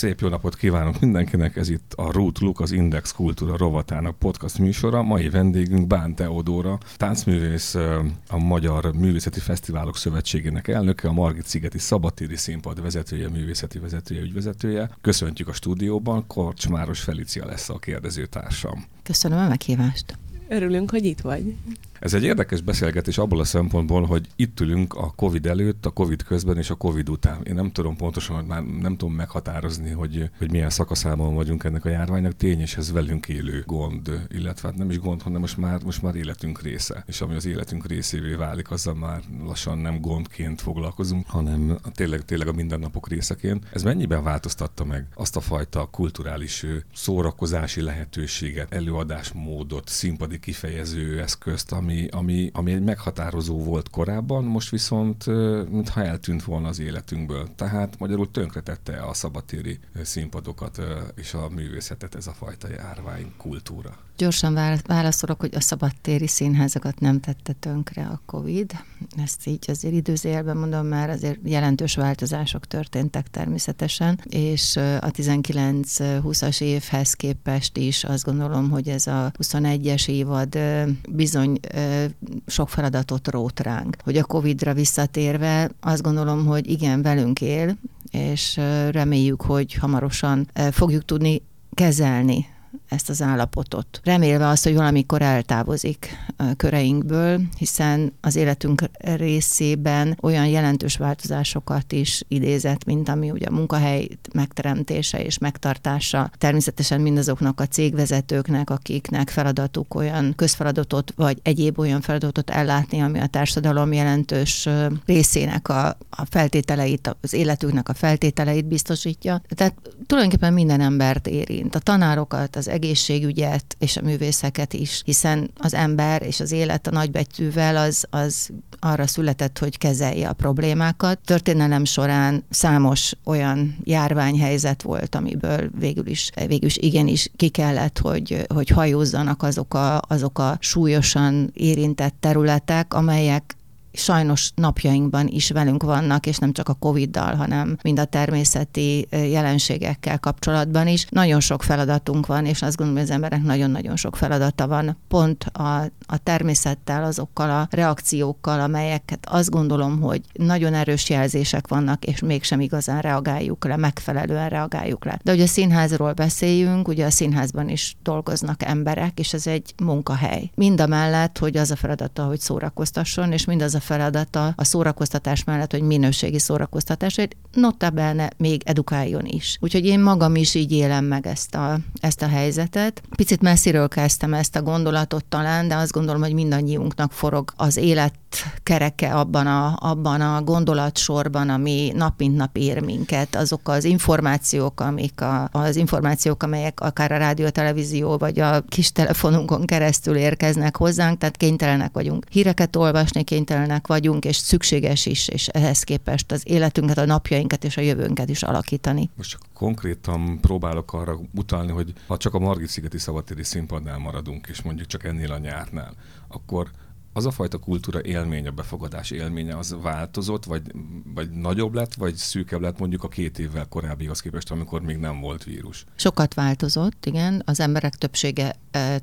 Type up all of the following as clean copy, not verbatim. Szép jó napot kívánok mindenkinek, ez itt a arútluK, az Index Kultúra rovatának podcast műsora. Mai vendégünk Bán Teodóra, táncművész, a Magyar Művészeti Fesztiválok Szövetségének elnöke, a Margit-szigeti Szabadtéri Színpad vezetője, művészeti vezetője, ügyvezetője. Köszöntjük a stúdióban, Korcs Máros Felicia lesz a kérdezőtársam. Köszönöm a meghívást. Örülünk, hogy itt vagy. Ez egy érdekes beszélgetés abból a szempontból, hogy itt ülünk a Covid előtt, a Covid közben és a Covid után. Én nem tudom pontosan, már nem tudom meghatározni, hogy milyen szakaszában vagyunk ennek a járványnak. Tény, és ez velünk élő gond, illetve hát nem is gond, hanem most már életünk része. És ami az életünk részévé válik, azzal már lassan nem gondként foglalkozunk, hanem tényleg a mindennapok részeként. Ez mennyiben változtatta meg azt a fajta kulturális szórakozási lehetőséget, előadásmódot, színpadi kifejező eszközt, ami egy meghatározó volt korábban, most viszont mintha eltűnt volna az életünkből. Tehát magyarul tönkretette a szabadtéri színpadokat és a művészetet ez a fajta járványkultúra. Gyorsan válaszolok, hogy a szabadtéri színházakat nem tette tönkre a Covid. Ezt így azért időzélben mondom, már azért jelentős változások történtek természetesen, és a 19-20-as évhez képest is azt gondolom, hogy ez a 21-es évad bizony sok feladatot rót ránk. Hogy a Covid-ra visszatérve azt gondolom, hogy igen, velünk él, és reméljük, hogy hamarosan fogjuk tudni kezelni ezt az állapotot. Remélve azt, hogy valamikor eltávozik köreinkből, hiszen az életünk részében olyan jelentős változásokat is idézett, mint ami ugye a munkahely megteremtése és megtartása. Természetesen mindazoknak a cégvezetőknek, akiknek feladatuk olyan közfeladatot, vagy egyéb olyan feladatot ellátni, ami a társadalom jelentős részének a feltételeit, az életüknek a feltételeit biztosítja. Tehát tulajdonképpen minden embert érint. A tanárokat, az egészségügyet és a művészeket is, hiszen az ember és az élet a nagybetűvel az arra született, hogy kezelje a problémákat. Történelem során számos olyan járványhelyzet volt, amiből végül is igenis ki kellett, hogy hajózzanak azok a súlyosan érintett területek, amelyek sajnos napjainkban is velünk vannak, és nem csak a Covid-dal, hanem mind a természeti jelenségekkel kapcsolatban is. Nagyon sok feladatunk van, és azt gondolom, hogy az embernek nagyon-nagyon sok feladata van. Pont a természettel, azokkal a reakciókkal, amelyeket azt gondolom, hogy nagyon erős jelzések vannak, és mégsem igazán reagáljuk le, megfelelően reagáljuk le. De ugye a színházról beszéljünk, ugye a színházban is dolgoznak emberek, és ez egy munkahely. Mind a mellett, hogy az a feladata, hogy szórakoztasson, és mindaz a feladata a szórakoztatás mellett, hogy minőségi szórakoztatásért, notabene még edukáljon is. Úgyhogy én magam is így élem meg ezt a helyzetet. Picit messziről kezdtem ezt a gondolatot talán, de azt gondolom, hogy mindannyiunknak forog az élet kereke abban a gondolatsorban, ami nap mint nap ér minket. Azok az információk, amelyek akár a rádió, televízió, vagy a kis telefonunkon keresztül érkeznek hozzánk, tehát kénytelenek vagyunk híreket olvasni, kénytelenek vagyunk, és szükséges is, és ehhez képest az életünket, a napjainkat és a jövőnket is alakítani. Most csak konkrétan próbálok arra utalni, hogy ha csak a Margit-szigeti Szabadtéri Színpadnál maradunk, és mondjuk csak ennél a nyárnál, akkor az a fajta kultúra élmény, a befogadás élménye az változott, vagy nagyobb lett, vagy szűkebb lett mondjuk a 2 évvel korábbihoz képest, amikor még nem volt vírus? Sokat változott, igen. Az emberek többsége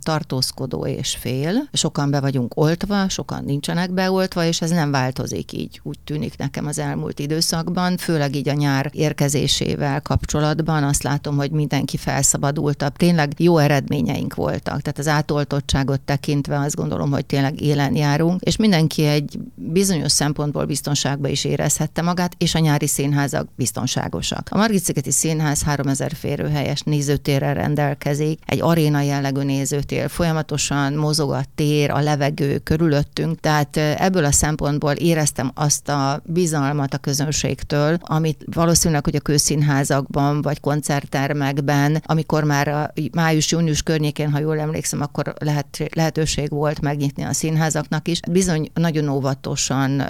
tartózkodó és fél. Sokan be vagyunk oltva, sokan nincsenek beoltva, és ez nem változik így. Úgy tűnik nekem az elmúlt időszakban, főleg így a nyár érkezésével kapcsolatban azt látom, hogy mindenki felszabadultabb. Tényleg jó eredményeink voltak. Tehát az átoltottságot tekintve azt gondolom, hogy tényleg élen járunk, és mindenki egy bizonyos szempontból biztonságban is érezhette magát, és a nyári színházak biztonságosak. A Margit-szigeti Színház 3000 férőhelyes nézőtérrel rendelkezik, egy aréna jellegű nézőtér, folyamatosan mozog a tér, a levegő körülöttünk, tehát ebből a szempontból éreztem azt a bizalmat a közönségtől, amit valószínűleg, hogy a kőszínházakban, vagy koncerttermekben, amikor már a május-június környékén, ha jól emlékszem, akkor lehetőség volt megnyitni a színházak, időszaknak is bizony nagyon óvatosan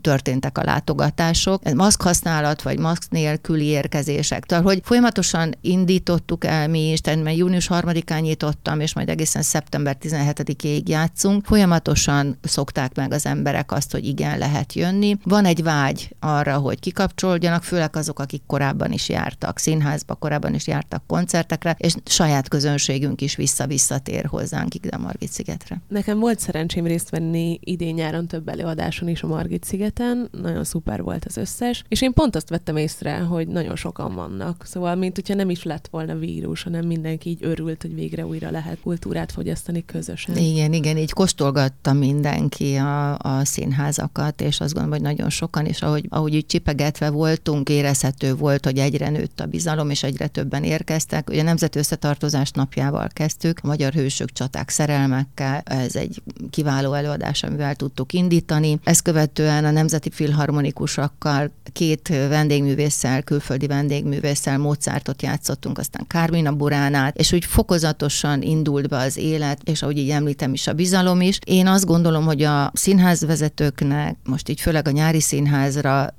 történtek a látogatások. Maszkhasználat vagy maszk nélküli érkezések. Tehát, hogy folyamatosan indítottuk el mi is, tehát mert június 3-án nyitottam, és majd egészen szeptember 17-ig játszunk. Folyamatosan szokták meg az emberek azt, hogy igen, lehet jönni. Van egy vágy arra, hogy kikapcsolódjanak, főleg azok, akik korábban is jártak színházba, korábban is jártak koncertekre, és saját közönségünk is visszatér hozzánk ide a Margit-szigetre. Nekem volt szerencsém részt venni idén nyáron több előadáson is a Margit-szigeten, nagyon szuper volt az összes, és én pont azt vettem észre, hogy nagyon sokan vannak. Szóval, mint hogyha nem is lett volna vírus, hanem mindenki így örült, hogy végre újra lehet kultúrát fogyasztani közösen. Igen, így kóstolgatta mindenki a színházakat, és azt gondolom, hogy nagyon sokan, és ahogy így csipegetve voltunk, érezhető volt, hogy egyre nőtt a bizalom, és egyre többen érkeztek. Ugye a Nemzeti Összetartozás napjával kezdtük, a Magyar Hősök csaták szerelmekkel, ez egy kiváló előadás, amivel tudtuk indítani. Ezt követően a Nemzeti Filharmonikusokkal, 2 vendégművésszel, külföldi vendégművésszel Mozartot játszottunk, aztán Carmina Buranát, és úgy fokozatosan indult be az élet, és ahogy így említem is, a bizalom is. Én azt gondolom, hogy a színházvezetőknek, most így főleg a nyári színházra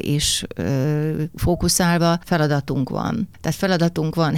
is fókuszálva feladatunk van. Tehát feladatunk van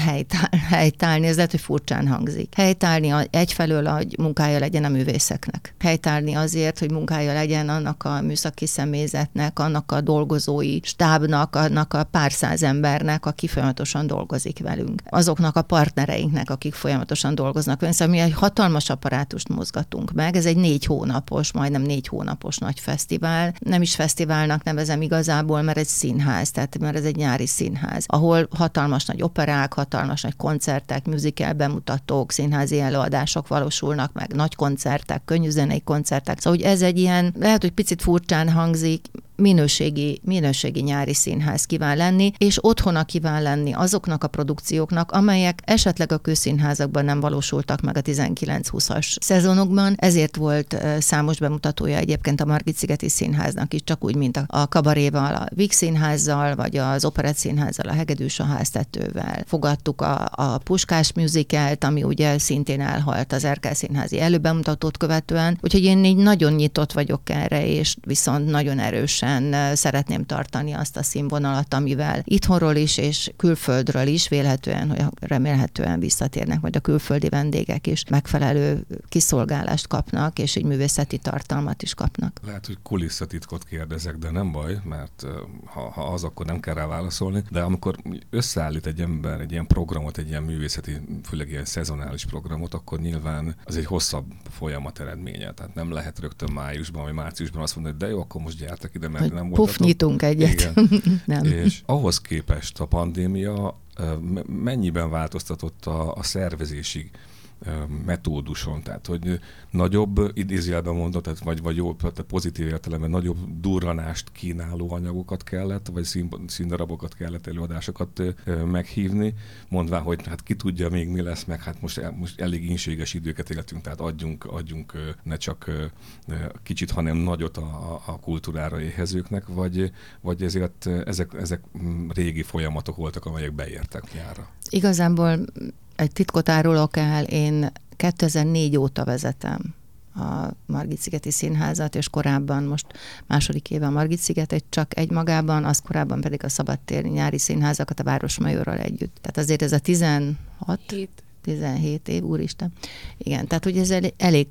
helytállni, ez lehet, hogy furcsán hangzik. Helytállni egyfelől, hogy munkája legyen a művészeknek. Helytállni azért, hogy munkája legyen annak a műszaki személyzetnek, annak a dolgozói stábnak, annak a pár száz embernek, aki folyamatosan dolgozik velünk. Azoknak a partnereinknek, akik folyamatosan dolgoznak velünk. Szóval mi egy hatalmas apparátust mozgatunk meg. Ez egy 4 hónapos, majdnem 4 hónapos nagy fesztivál. Nem is fesztiválnak nevezem igazából, mert egy színház, tehát mert ez egy nyári színház, ahol hatalmas nagy operák, hatalmas nagy koncertek, musical bemutatók, színházi előadások valósulnak meg, nagy koncertek, könnyűzenei koncertek. Szóval hogy ez egy ilyen, lehet, hogy picit furcsán hangzik, minőségi nyári színház kíván lenni, és otthona kíván lenni azoknak a produkcióknak, amelyek esetleg a kőszínházakban nem valósultak meg a 19-20-as szezonokban. Ezért volt számos bemutatója egyébként a Margit-szigeti Színháznak is, csak úgy, mint a Kabaréval, a Víg Színházzal, vagy az Operettszínházzal, a Hegedűs a háztetővel. Fogadtuk a Puskás musicalt, ami ugye szintén elhalt az Erkel színházi előbemutatót követően. Úgyhogy én így nagyon nyitott vagyok erre, és viszont nagyon erősen szeretném tartani azt a színvonalat, amivel itthonról is és külföldről is remélhetően visszatérnek majd a külföldi vendégek is, megfelelő kiszolgálást kapnak, és egy művészeti tartalmat is kapnak. Lehet, hogy kulisszatitkot kérdezek, de nem baj, mert ha az, akkor nem kell rá válaszolni, de amikor összeállít egy ember egy ilyen programot, egy ilyen művészeti, főleg ilyen szezonális programot, akkor nyilván az egy hosszabb folyamat eredménye, tehát nem lehet rögtön májusban vagy márciusban azt mondani, de jó, akkor most gyertek ide, mert nem puf, nyitunk egyet. Nem. És ahhoz képest a pandémia mennyiben változtatott a szervezési metóduson? Tehát, hogy nagyobb, idézőjelben mondott, tehát vagy jó, tehát pozitív értelemben nagyobb durranást kínáló anyagokat kellett, vagy színdarabokat kellett, előadásokat meghívni, mondván, hogy hát ki tudja még mi lesz, meg hát most elég ínséges időket éltünk, tehát adjunk ne csak kicsit, hanem nagyot a kultúrára éhezőknek, vagy ezért ezek régi folyamatok voltak, amelyek beértek nyárra. Igazából egy titkot árulok el, én 2004 óta vezetem a Margit-szigeti Színházat, és korábban most második éve a Margit-szigetet csak egymagában, az korábban pedig a szabadtéri nyári színházakat a Városmajorral együtt. Tehát azért ez a 17 év, úristen. Igen, tehát hogy ez elég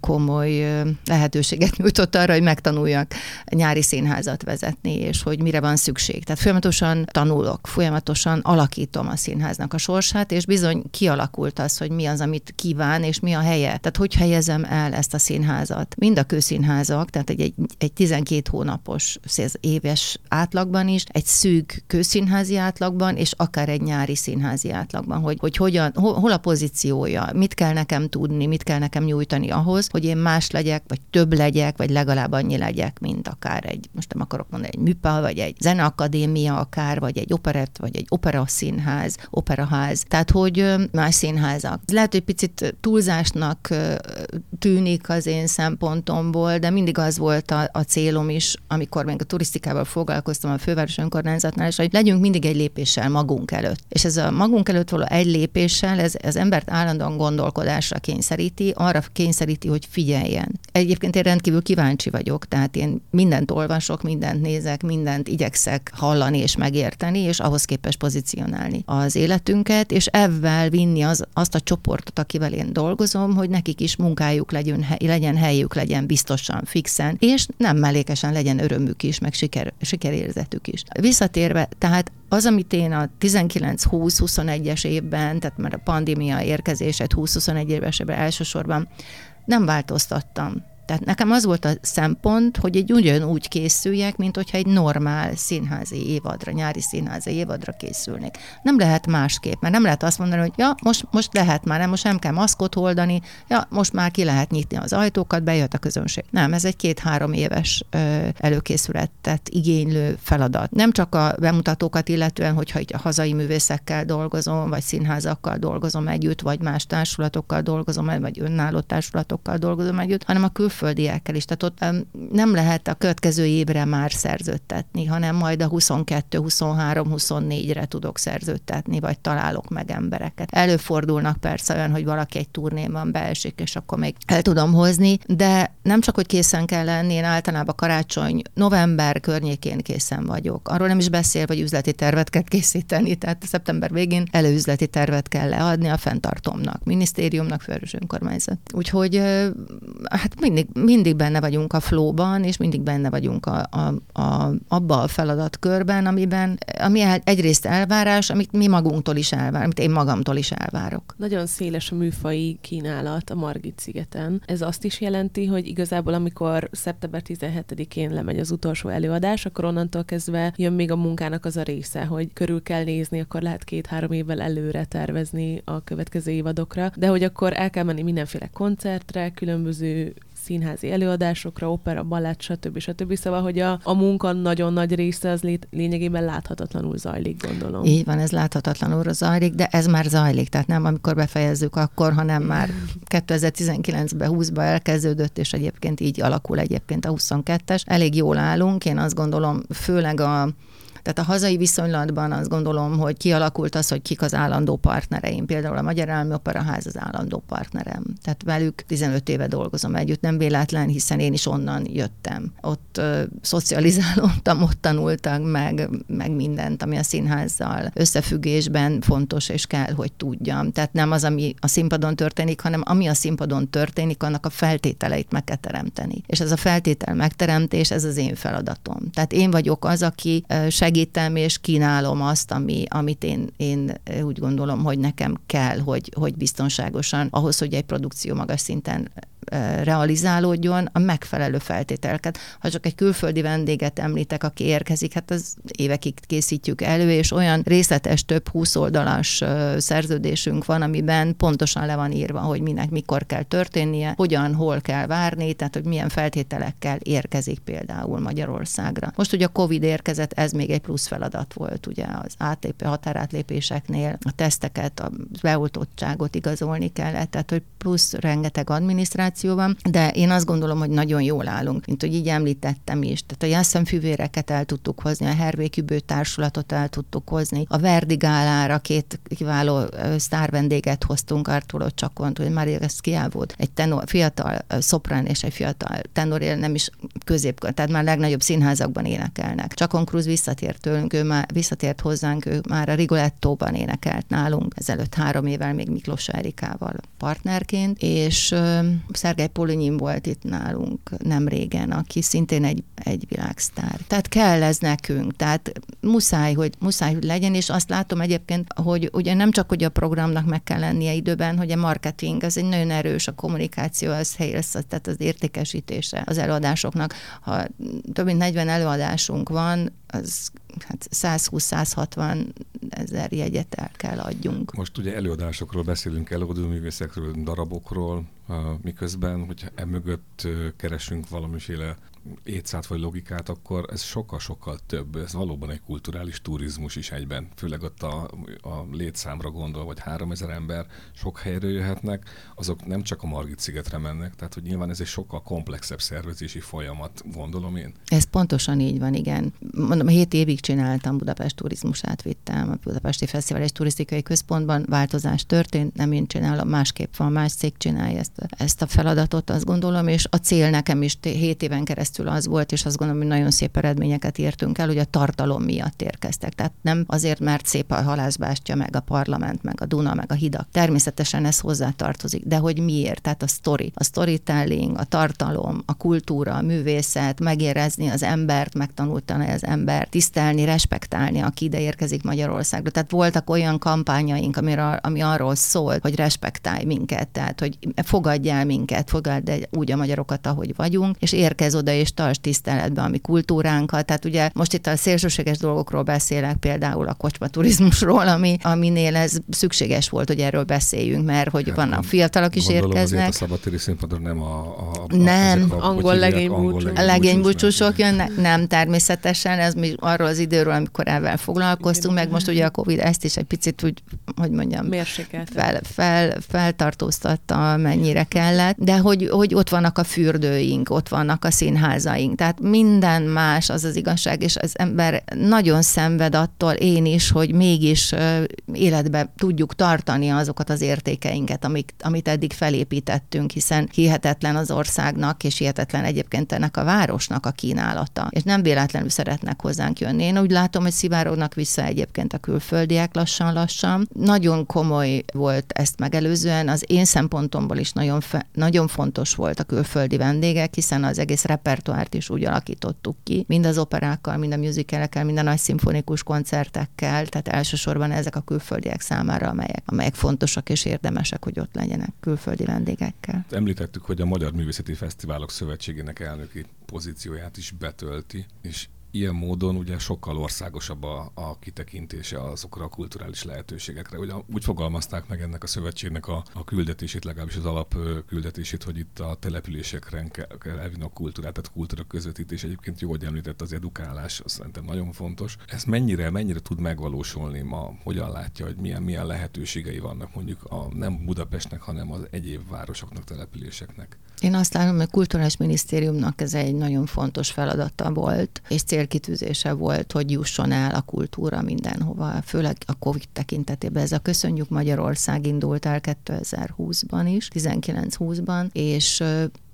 komoly lehetőséget nyújtott arra, hogy megtanuljak nyári színházat vezetni, és hogy mire van szükség. Tehát folyamatosan tanulok, folyamatosan alakítom a színháznak a sorsát, és bizony kialakult az, hogy mi az, amit kíván, és mi a helye. Tehát hogy helyezem el ezt a színházat. Mind a kőszínházak, tehát egy 12 hónapos éves átlagban is, egy szűk kőszínházi átlagban, és akár egy nyári színházi átlagban, hogy hogyan, hol a pozíciója, mit kell nekem tudni, mit kell nekem nyújtani ahhoz, hogy én más legyek, vagy több legyek, vagy legalább annyi legyek, mint akár egy, most nem akarok mondani, egy Müpa, vagy egy zeneakadémia akár, vagy egy operett, vagy egy operaszínház, operaház. Tehát, hogy más színházak. Ez lehet, hogy picit túlzásnak tűnik az én szempontomból, de mindig az volt a célom is, amikor még a turisztikával foglalkoztam a főváros önkormányzatnál, és hogy legyünk mindig egy lépéssel magunk előtt. És ez a magunk előtt való egy lépéssel csinál, ez az embert állandóan gondolkodásra kényszeríti, arra kényszeríti, hogy figyeljen. Egyébként én rendkívül kíváncsi vagyok, tehát én mindent olvasok, mindent nézek, mindent igyekszek hallani és megérteni, és ahhoz képes pozícionálni az életünket, és ebben vinni azt a csoportot, akivel én dolgozom, hogy nekik is munkájuk legyen helyük, legyen biztosan, fixen, és nem mellékesen legyen örömük is, meg sikerérzetük is. Visszatérve, tehát az, amit én a 19-20-21-es évben, tehát már a pandémia érkezését 20-21 évesében elsősorban nem változtattam. Tehát nekem az volt a szempont, hogy egy ugyanúgy készüljek, mint hogyha egy normál színházi évadra, nyári színházi évadra készülnék. Nem lehet másképp, mert nem lehet azt mondani, hogy ja, most lehet már, most nem kell maszkot hordani, ja, most már ki lehet nyitni az ajtókat, bejött a közönség. Nem, ez egy 2-3 éves előkészületet igénylő feladat. Nem csak a bemutatókat illetően, hogyha itt a hazai művészekkel dolgozom, vagy színházakkal dolgozom együtt, vagy más társulatokkal dolgozom, vagy önálló társulatokkal dolgozom együtt, hanem a földiekkel is. Tehát ott nem lehet a következő évre már szerződtetni, hanem majd a 22-23-24-re tudok szerződtetni, vagy találok meg embereket. Előfordulnak persze olyan, hogy valaki egy turnén van, beesik, és akkor még el tudom hozni, de nem csak, hogy készen kell lenni, én általában november környékén készen vagyok. Arról nem is beszél, hogy üzleti tervet kell készíteni, tehát szeptember végén előüzleti tervet kell leadni a fenntartomnak, minisztériumnak, főváros önkormányzat. Úgyhogy hát mindig benne vagyunk a flow-ban, és mindig benne vagyunk abba a feladatkörben, ami egyrészt elvárás, amit mi magunktól is elvárunk, amit én magamtól is elvárok. Nagyon széles a műfai kínálat a Margit-szigeten. Ez azt is jelenti, hogy igazából amikor szeptember 17-én lemegy az utolsó előadás, akkor onnantól kezdve jön még a munkának az a része, hogy körül kell nézni, akkor lehet 2-3 évvel előre tervezni a következő évadokra, de hogy akkor el kell menni mindenféle koncertre, különböző színházi előadásokra, opera, balett, stb. Szóval, hogy a munka nagyon nagy része az lényegében láthatatlanul zajlik, gondolom. Így van, ez láthatatlanul zajlik, de ez már zajlik, tehát nem amikor befejezzük akkor, hanem már 2019-ben, 20-ban elkezdődött, és egyébként így alakul egyébként a 22-es. Elég jól állunk, én azt gondolom, főleg Tehát a hazai viszonylatban azt gondolom, hogy kialakult az, hogy kik az állandó partnereim. Például a Magyar Állami Operaház az állandó partnerem. Tehát velük 15 éve dolgozom együtt, nem véletlen, hiszen én is onnan jöttem. Ott szocializálódtam, ott tanultak meg mindent, ami a színházzal összefüggésben fontos, és kell, hogy tudjam. Tehát nem az, ami a színpadon történik, hanem ami a színpadon történik, annak a feltételeit meg kell teremteni. És ez a feltétel megteremtés, ez az én feladatom. Tehát én vagyok az, aki segítem és kínálom azt, amit én úgy gondolom, hogy nekem kell, hogy biztonságosan ahhoz, hogy egy produkció magas szinten realizálódjon, a megfelelő feltételeket. Ha csak egy külföldi vendéget említek, aki érkezik, hát az évekig készítjük elő, és olyan részletes, több 20 oldalas szerződésünk van, amiben pontosan le van írva, hogy minek mikor kell történnie, hogyan, hol kell várni, tehát hogy milyen feltételekkel érkezik például Magyarországra. Most ugye a Covid érkezett, ez még egy plusz feladat volt, ugye az határátlépéseknél a teszteket, a beoltottságot igazolni kellett, tehát hogy plusz rengeteg adminisztráció van, de én azt gondolom, hogy nagyon jól állunk, mint hogy így említettem is. Tehát a jászemfűvéreket el tudtuk hozni, a Hervéki Bőtársulatot el tudtuk hozni, a Verdi Gálára 2 kiváló sztárvendéget hoztunk, Arturo Chacón-Cruz, volt egy fiatal szoprán és egy fiatal tenor, nem is középkor, tehát már legnagyobb színházakban énekelnek. Chacón-Cruz visszatért tőlünk, ő már visszatért hozzánk, ő már a Rigolettóban énekelt nálunk, ezelőtt 3 évvel még Miklós Erikával partnerként, és Szergej Polunyin volt itt nálunk nem régen, aki szintén egy világsztár. Tehát kell ez nekünk, tehát muszáj, hogy legyen, és azt látom egyébként, hogy ugye nem csak, hogy a programnak meg kell lennie időben, hogy a marketing, az egy nagyon erős, a kommunikáció, az hely lesz, tehát az értékesítése az előadásoknak. Ha több mint 40 előadásunk van, az hát 120-160 ezer jegyet el kell adjunk. Most ugye előadásokról beszélünk, előadóművészekről, darabokról, miközben, hogyha emögött keresünk valamiféle étszát vagy logikát, akkor ez sokkal-sokkal több. Ez valóban egy kulturális turizmus is egyben. Főleg ott a létszámra gondol, vagy 3000 ember sok helyről jöhetnek, azok nem csak a Margit-szigetre mennek, tehát hogy nyilván ez egy sokkal komplexebb szervezési folyamat, gondolom én. Ez pontosan így van, igen. Mondom, 7 évig csináltam Budapest turizmusát, vittem a Budapesti Fesztivális Turisztikai Központban, változás történt, nem én csinálom, másképp van, más cég csinálja ezt a feladatot, azt gondolom, és a cél nekem is 7 éven keresztül az volt, és azt gondolom, hogy nagyon szép eredményeket értünk el, hogy a tartalom miatt érkeztek. Tehát nem azért, mert szép a Halászbástya, meg a Parlament, meg a Duna, meg a hidak. Természetesen ez hozzátartozik, de hogy miért? Tehát a sztori, a storytelling, a tartalom, a kultúra, a művészet, megérezni az embert, megtanultani az embert, tisztelni, respektálni, aki ide érkezik Magyarországra. Tehát voltak olyan kampányaink, ami arról szólt, hogy respektálj minket, tehát hogy fogadjál minket, fogadd úgy a magyarokat, ahogy vagyunk, és érkez oda, és tartsd tiszteletbe a mi kultúránkat. Tehát ugye most itt a szélsőséges dolgokról beszélek, például a kocsmaturizmusról, aminél ez szükséges volt, hogy erről beszéljünk, mert hogy vannak fiatalok is érkeznek. A szabadtéri színpadon nem angol legénybúcsúsok jönnek, nem, természetesen, ez mi arról az időről, amikor ezzel foglalkoztunk, meg most ugye a Covid ezt is egy picit úgy, hogy mondjam, feltartóztatta, mennyire kellett, de hogy ott vannak a fürdőink, ott vannak a színházaink, tehát minden más az igazság, és az ember nagyon szenved attól, én is, hogy mégis életbe tudjuk tartani azokat az értékeinket, amit eddig felépítettünk, hiszen hihetetlen az országnak, és hihetetlen egyébként ennek a városnak a kínálata, és nem véletlenül szeretnek hozzánk jönni. Én úgy látom, hogy szivárognak vissza egyébként a külföldiek lassan-lassan. Nagyon komoly volt ezt megelőzően, az én szempontomból is nagyon fontos volt a külföldi vendégek, hiszen az egész repertoárt is úgy alakítottuk ki, mind az operákkal, mind a musicalekkel, mind a nagy szimfonikus koncertekkel, tehát elsősorban ezek a külföldiek számára, amelyek fontosak és érdemesek, hogy ott legyenek külföldi vendégekkel. Említettük, hogy a Magyar Művészeti Fesztiválok Szövetségének elnöki pozícióját is betölti, és ilyen módon ugye sokkal országosabb a kitekintése azokra a kulturális lehetőségekre. Ugye úgy fogalmazták meg ennek a szövetségnek a küldetését, legalábbis az alapküldetését, hogy itt a településekre kell elvinni a kultúrát, tehát kultúra közvetítés, egyébként jó, hogy említett az edukálás, azt szerintem nagyon fontos. Ez mennyire tud megvalósulni ma, hogyan látja, hogy milyen lehetőségei vannak mondjuk nem Budapestnek, hanem az egyéb városoknak, településeknek? Én azt látom, hogy a Kulturális Minisztériumnak ez egy nagyon fontos feladata volt, és célkitűzése volt, hogy jusson el a kultúra mindenhova, főleg a Covid tekintetében. Ez a Köszönjük Magyarország indult el 2020-ban is, 19-20-ban, és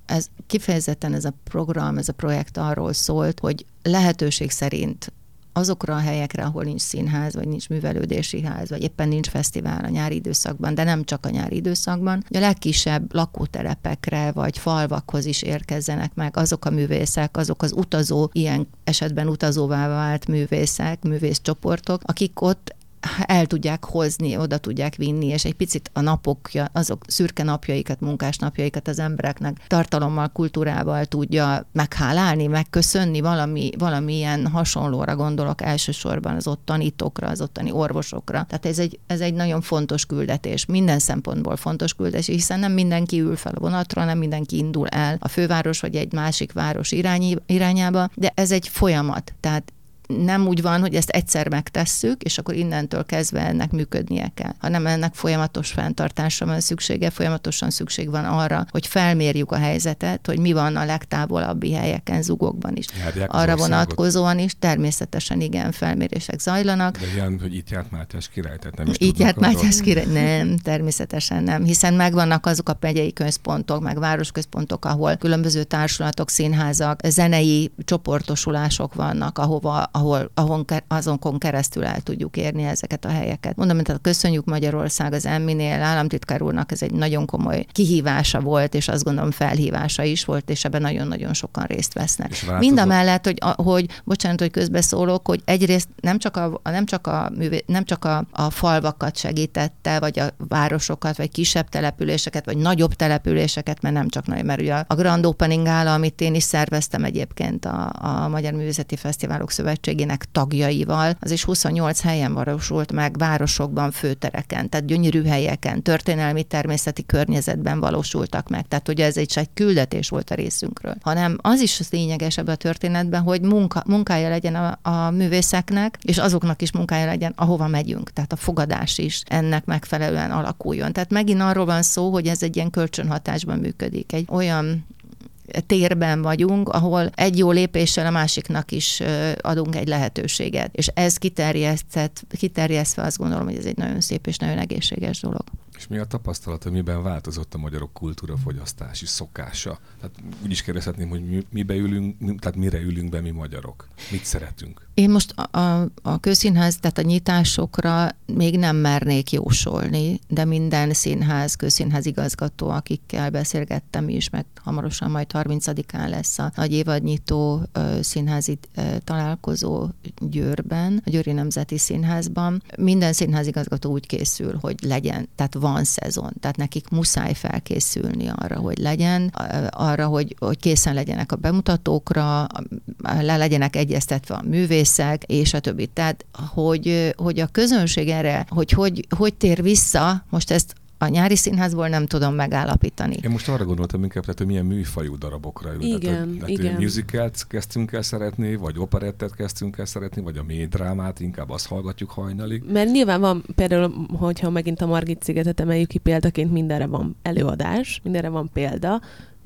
ez kifejezetten ez a program, ez a projekt arról szólt, hogy lehetőség szerint azokra a helyekre, ahol nincs színház, vagy nincs művelődési ház, vagy éppen nincs fesztivál a nyári időszakban, de nem csak a nyári időszakban, a legkisebb lakótelepekre, vagy falvakhoz is érkezzenek meg azok a művészek, azok az utazó, ilyen esetben utazóvá vált művészek, művészcsoportok, akik ott el tudják hozni, oda tudják vinni, és egy picit a napokja, azok szürke napjaikat, munkás napjaikat az embereknek tartalommal, kultúrával tudja meghálálni, megköszönni, valamilyen hasonlóra gondolok elsősorban az ott tanítókra, az ottani orvosokra. Tehát ez egy nagyon fontos küldetés, minden szempontból fontos küldetés, hiszen nem mindenki ül fel a vonatra, nem mindenki indul el a főváros vagy egy másik város irányába, de ez egy folyamat, tehát nem úgy van, hogy ezt egyszer megtesszük, és akkor innentől kezdve ennek működnie kell, hanem ennek folyamatos fenntartásra van szüksége, folyamatosan szükség van arra, hogy felmérjük a helyzetet, hogy mi van a legtávolabbi helyeken, zugokban is. Arra vonatkozóan is, természetesen igen, felmérések zajlanak. De ilyen, hogy itt járt Mátyás király, tehát nem is tudnak. Itt járt Mátyás király, nem, természetesen nem, hiszen megvannak azok a megyei központok, meg városközpontok, ahol különböző társulatok, színházak, zenei csoportosulások vannak, azonkon keresztül el tudjuk érni ezeket a helyeket. Mondom, hogy Köszönjük Magyarország az Emminél, államtitkár úrnak ez egy nagyon komoly kihívása volt, és azt gondolom felhívása is volt, és ebben nagyon-nagyon sokan részt vesznek. Mindamellett, hogy közbeszólok, hogy egyrészt nem csak a falvakat segítette, vagy a városokat, vagy kisebb településeket, vagy nagyobb településeket, mert nem csak nagy, mert ugye a Grand Opening, amit én is szerveztem egyébként a Magyar Művészeti Fesztiválok Szövetségével, Szövetségének tagjaival, az is 28 helyen valósult meg, városokban, főtereken, tehát gyönyörű helyeken, történelmi, természeti környezetben valósultak meg. Tehát ugye ez egy küldetés volt a részünkről, hanem az is lényeges ebben a történetben, hogy munkája legyen a művészeknek, és azoknak is munkája legyen, ahova megyünk. Tehát a fogadás is ennek megfelelően alakuljon. Tehát megint arról van szó, hogy ez egy ilyen kölcsönhatásban működik. Egy olyan térben vagyunk, ahol egy jó lépéssel a másiknak is adunk egy lehetőséget. És ez kiterjesztve azt gondolom, hogy ez egy nagyon szép és nagyon egészséges dolog. És mi a tapasztalat, miben változott a magyarok kultúrafogyasztási szokása? Tehát úgy is kérdezhetném, hogy mire ülünk be mi magyarok? Mit szeretünk? Én most a közszínház, tehát a nyitásokra még nem mernék jósolni, de minden színház, közszínház igazgató, akikkel beszélgettem is, meg hamarosan majd 30-án lesz a nagy évadnyitó színházi találkozó Győrben, a Győri Nemzeti Színházban. Minden színház igazgató úgy készül, hogy legyen, tehát van szezon, tehát nekik muszáj felkészülni arra, hogy legyen, arra, hogy készen legyenek a bemutatókra, le legyenek egyeztetve a művészek, és a többi. Tehát, hogy a közönség erre, hogy tér vissza, most ezt a nyári színházból nem tudom megállapítani. Én most arra gondoltam inkább, tehát, hogy milyen műfajú darabokra ülünk. Igen. Musicalt kezdtünk el szeretni, vagy operettet kezdtünk el szeretni, vagy a mély drámát, inkább azt hallgatjuk hajnalig. Mert nyilván van például, hogyha megint a Margit-szigetet emeljük ki példaként, mindenre van előadás, mindenre van példa,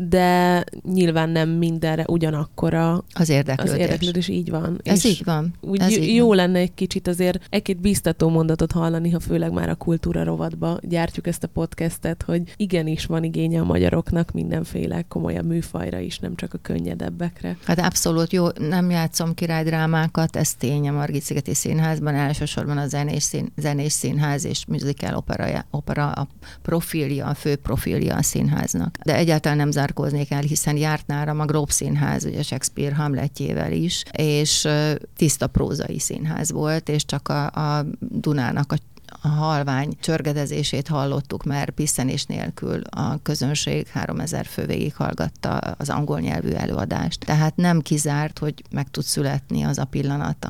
de nyilván nem mindenre ugyanakkora az érdeklődés. Az érdeklődés így van. Ez és így van. Úgy jó lenne egy kicsit azért egy-két bíztató mondatot hallani, ha főleg már a kultúra rovatba gyártjuk ezt a podcastet, hogy igenis van igénye a magyaroknak mindenféle komolyabb műfajra is, nem csak a könnyedebbekre. Hát abszolút jó, nem játszom királydrámákat, ez tény a Margit-szigeti Színházban, elsősorban a zenés színház és musical opera a profilja, a fő profilja a színháznak. De egyáltalán nem zárkóznék el, hiszen járt nálam a Grand Színház, ugye Shakespeare Hamletjével is, és tiszta prózai színház volt, és csak a Dunának a halvány csörgedezését hallottuk, mert pisszenés nélkül a közönség 3000 fő végig hallgatta az angol nyelvű előadást. Tehát nem kizárt, hogy meg tud születni az a pillanat,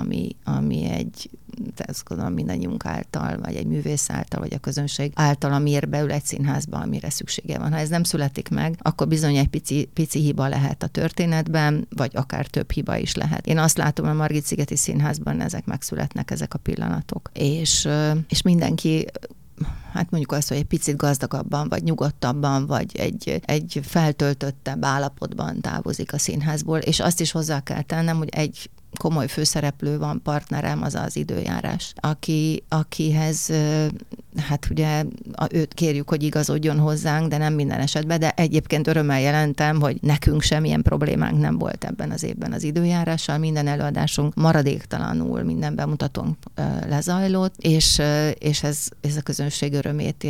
ami egy, ezt gondolom mindannyiunk által, vagy egy művész által, vagy a közönség által, amiért beül egy színházba, amire szüksége van. Ha ez nem születik meg, akkor bizony egy pici hiba lehet a történetben, vagy akár több hiba is lehet. Én azt látom, a Margit-szigeti Színházban ezek megszületnek, ezek a pillanatok. És mindenki, hát mondjuk azt, hogy egy picit gazdagabban, vagy nyugodtabban, vagy egy feltöltöttebb állapotban távozik a színházból, és azt is hozzá kell tennem, hogy egy komoly főszereplő van, partnerem, az az időjárás, akihez, hát ugye őt kérjük, hogy igazodjon hozzánk, de nem minden esetben, de egyébként örömmel jelentem, hogy nekünk semmilyen problémánk nem volt ebben az évben az időjárással, minden előadásunk maradéktalanul, minden bemutatónk lezajlott, és ez a közönség örömét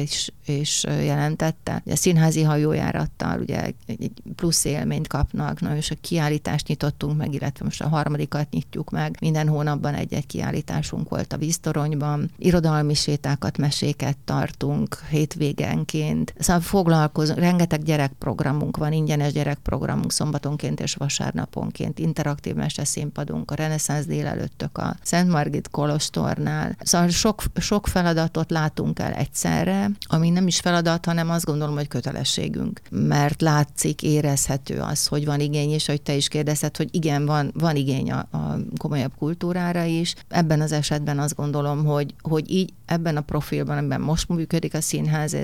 is jelentette. A színházi hajójárattal ugye egy plusz élményt kapnak, nagyon sok kiállítást nyitottunk meg, illetve most a harmadikat nyitjuk meg. Minden hónapban egy-egy kiállításunk volt a Víztoronyban, irodalmi sétákat, meséket tartunk hétvégenként. Szóval foglalkozunk, rengeteg gyerekprogramunk van, ingyenes gyerekprogramunk szombatonként és vasárnaponként, interaktív meseszínpadunk, a reneszánsz délelőttök a Szent Margit Kolostornál. Szóval sok feladatot látunk el egyszerre, ami nem is feladat, hanem azt gondolom, hogy kötelességünk. Mert látszik, érezhető az, hogy van igény, és hogy te is kérdezted, hogy igen, van igény a komolyabb kultúrára is. Ebben az esetben azt gondolom, hogy így ebben a profilban, amiben most működik a színház,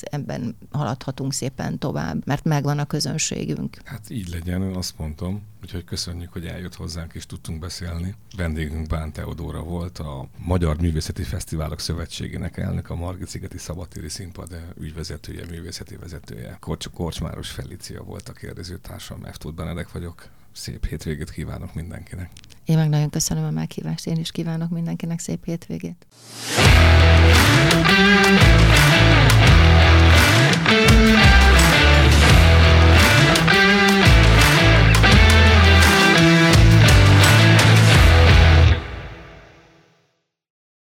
ebben haladhatunk szépen tovább, mert megvan a közönségünk. Hát így legyen, én azt mondtam, úgyhogy köszönjük, hogy eljött hozzánk és tudtunk beszélni. Vendégünk Bán Teodóra volt, a Magyar Művészeti Fesztiválok Szövetségének elnöke, a Margit-szigeti Szabadtéri Színpad ügyvezetője, művészeti vezetője. Korcs Máros Felicia volt a kérdezőtársam, F. Benedek vagyok. Szép hétvégét kívánok mindenkinek. Én meg nagyon köszönöm a meghívást, én is kívánok mindenkinek szép hétvégét.